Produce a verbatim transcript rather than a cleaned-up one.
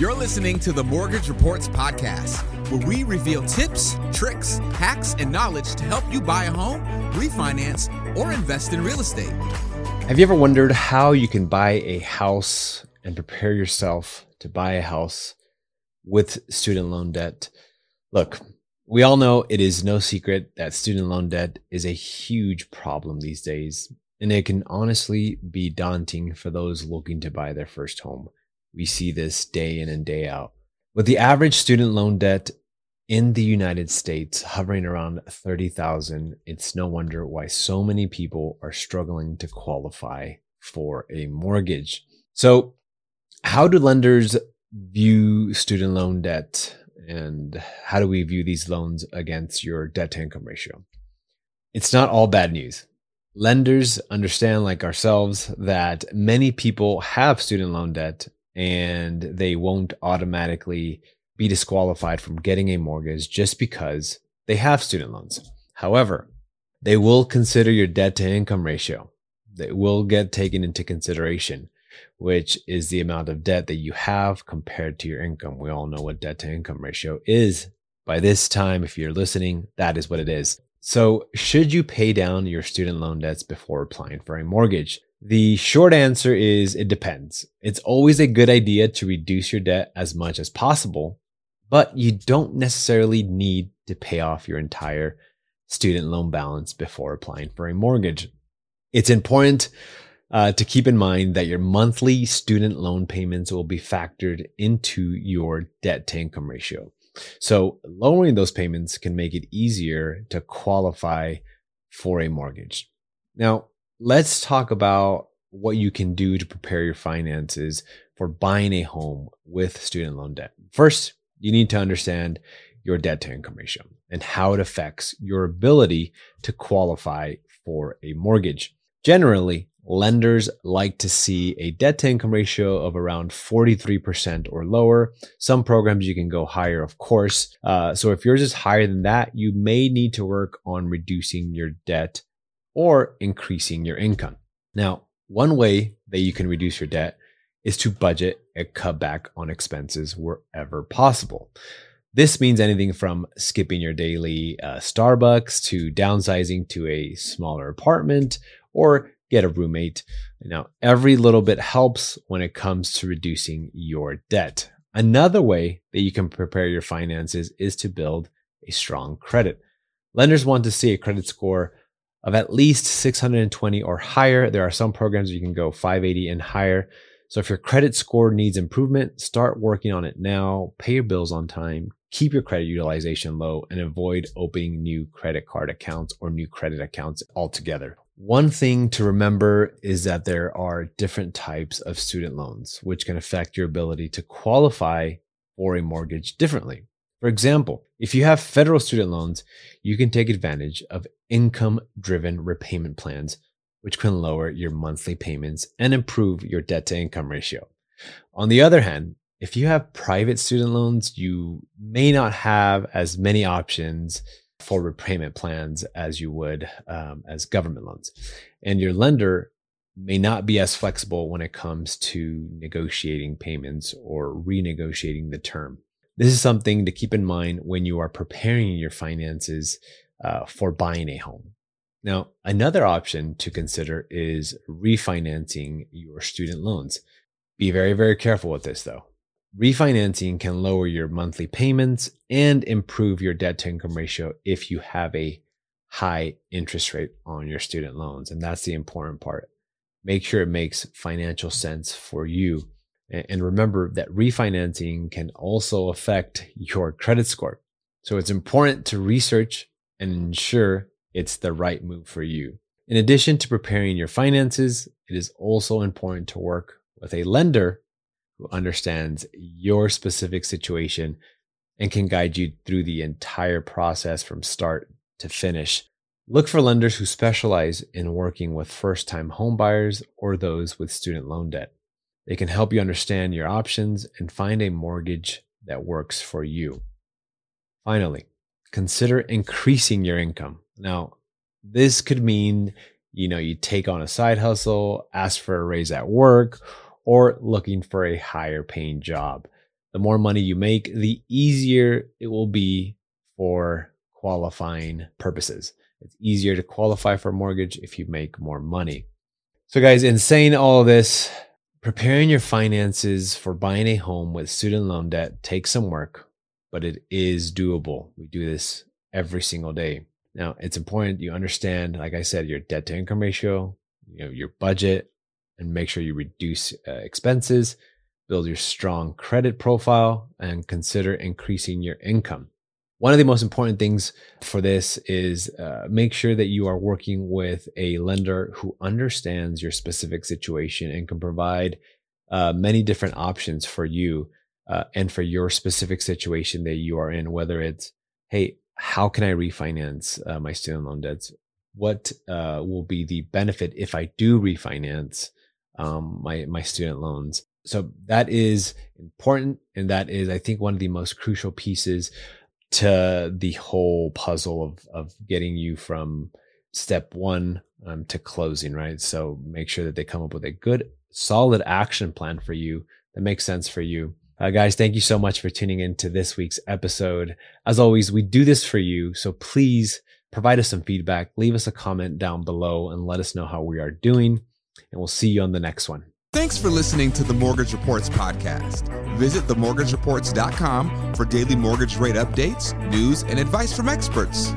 You're listening to the Mortgage Reports Podcast, where we reveal tips, tricks, hacks, and knowledge to help you buy a home, refinance, or invest in real estate. Have you ever wondered how you can buy a house and prepare yourself to buy a house with student loan debt? Look, we all know it is no secret that student loan debt is a huge problem these days, and it can honestly be daunting for those looking to buy their first home. We see this day in and day out, with the average student loan debt in the United States hovering around thirty thousand dollars, it's no wonder why so many people are struggling to qualify for a mortgage. So, how do lenders view student loan debt, and how do we view these loans against your debt-to-income ratio? It's not all bad news. Lenders understand, like ourselves, that many people have student loan debt, and they won't automatically be disqualified from getting a mortgage just because they have student loans. However, they will consider your debt to income ratio. They will get taken into consideration, which is the amount of debt that you have compared to your income. We all know what debt to income ratio is. By this time, if you're listening, that is what it is. So, should you pay down your student loan debts before applying for a mortgage? The short answer is it depends. It's always a good idea to reduce your debt as much as possible, but you don't necessarily need to pay off your entire student loan balance before applying for a mortgage. It's important uh, to keep in mind that your monthly student loan payments will be factored into your debt to income ratio. So lowering those payments can make it easier to qualify for a mortgage. Now, let's talk about what you can do to prepare your finances for buying a home with student loan debt. First, you need to understand your debt to income ratio and how it affects your ability to qualify for a mortgage. Generally, lenders like to see a debt to income ratio of around forty-three percent or lower. Some programs you can go higher, of course. Uh, so if yours is higher than that, you may need to work on reducing your debt or increasing your income. Now, one way that you can reduce your debt is to budget a cutback on expenses wherever possible. This means anything from skipping your daily uh, Starbucks to downsizing to a smaller apartment or get a roommate. Now, every little bit helps when it comes to reducing your debt. Another way that you can prepare your finances is to build a strong credit. Lenders want to see a credit score of at least six hundred twenty or higher. There are some programs you can go five eighty and higher. So if your credit score needs improvement, start working on it now, pay your bills on time, keep your credit utilization low, and avoid opening new credit card accounts or new credit accounts altogether. One thing to remember is that there are different types of student loans, which can affect your ability to qualify for a mortgage differently. For example, if you have federal student loans, you can take advantage of income-driven repayment plans, which can lower your monthly payments and improve your debt-to-income ratio. On the other hand, if you have private student loans, you may not have as many options for repayment plans as you would um, as government loans. And your lender may not be as flexible when it comes to negotiating payments or renegotiating the term. This is something to keep in mind when you are preparing your finances uh, for buying a home. Now, another option to consider is refinancing your student loans. Be very, very careful with this though. Refinancing can lower your monthly payments and improve your debt to income ratio if you have a high interest rate on your student loans. And that's the important part. Make sure it makes financial sense for you. And remember that refinancing can also affect your credit score. So it's important to research and ensure it's the right move for you. In addition to preparing your finances, it is also important to work with a lender who understands your specific situation and can guide you through the entire process from start to finish. Look for lenders who specialize in working with first-time homebuyers or those with student loan debt. They can help you understand your options and find a mortgage that works for you. Finally, consider increasing your income. Now, this could mean, you know, you take on a side hustle, ask for a raise at work, or looking for a higher paying job. The more money you make, the easier it will be for qualifying purposes. It's easier to qualify for a mortgage if you make more money. So guys, in saying all of this, preparing your finances for buying a home with student loan debt takes some work, but it is doable. We do this every single day. Now, it's important you understand, like I said, your debt to income ratio, you know, your budget, and make sure you reduce uh, expenses, build your strong credit profile, and consider increasing your income. One of the most important things for this is uh, make sure that you are working with a lender who understands your specific situation and can provide uh, many different options for you uh, and for your specific situation that you are in, whether it's, hey, how can I refinance uh, my student loan debts? What uh, will be the benefit if I do refinance um, my, my student loans? So that is important. And that is, I think, one of the most crucial pieces to the whole puzzle of, of getting you from step one um, to closing, right? So make sure that they come up with a good, solid action plan for you that makes sense for you. Uh, guys, thank you so much for tuning in to this week's episode. As always, we do this for you. So please provide us some feedback, leave us a comment down below and let us know how we are doing. And we'll see you on the next one. Thanks for listening to the Mortgage Reports Podcast. Visit the mortgage reports dot com for daily mortgage rate updates, news, and advice from experts.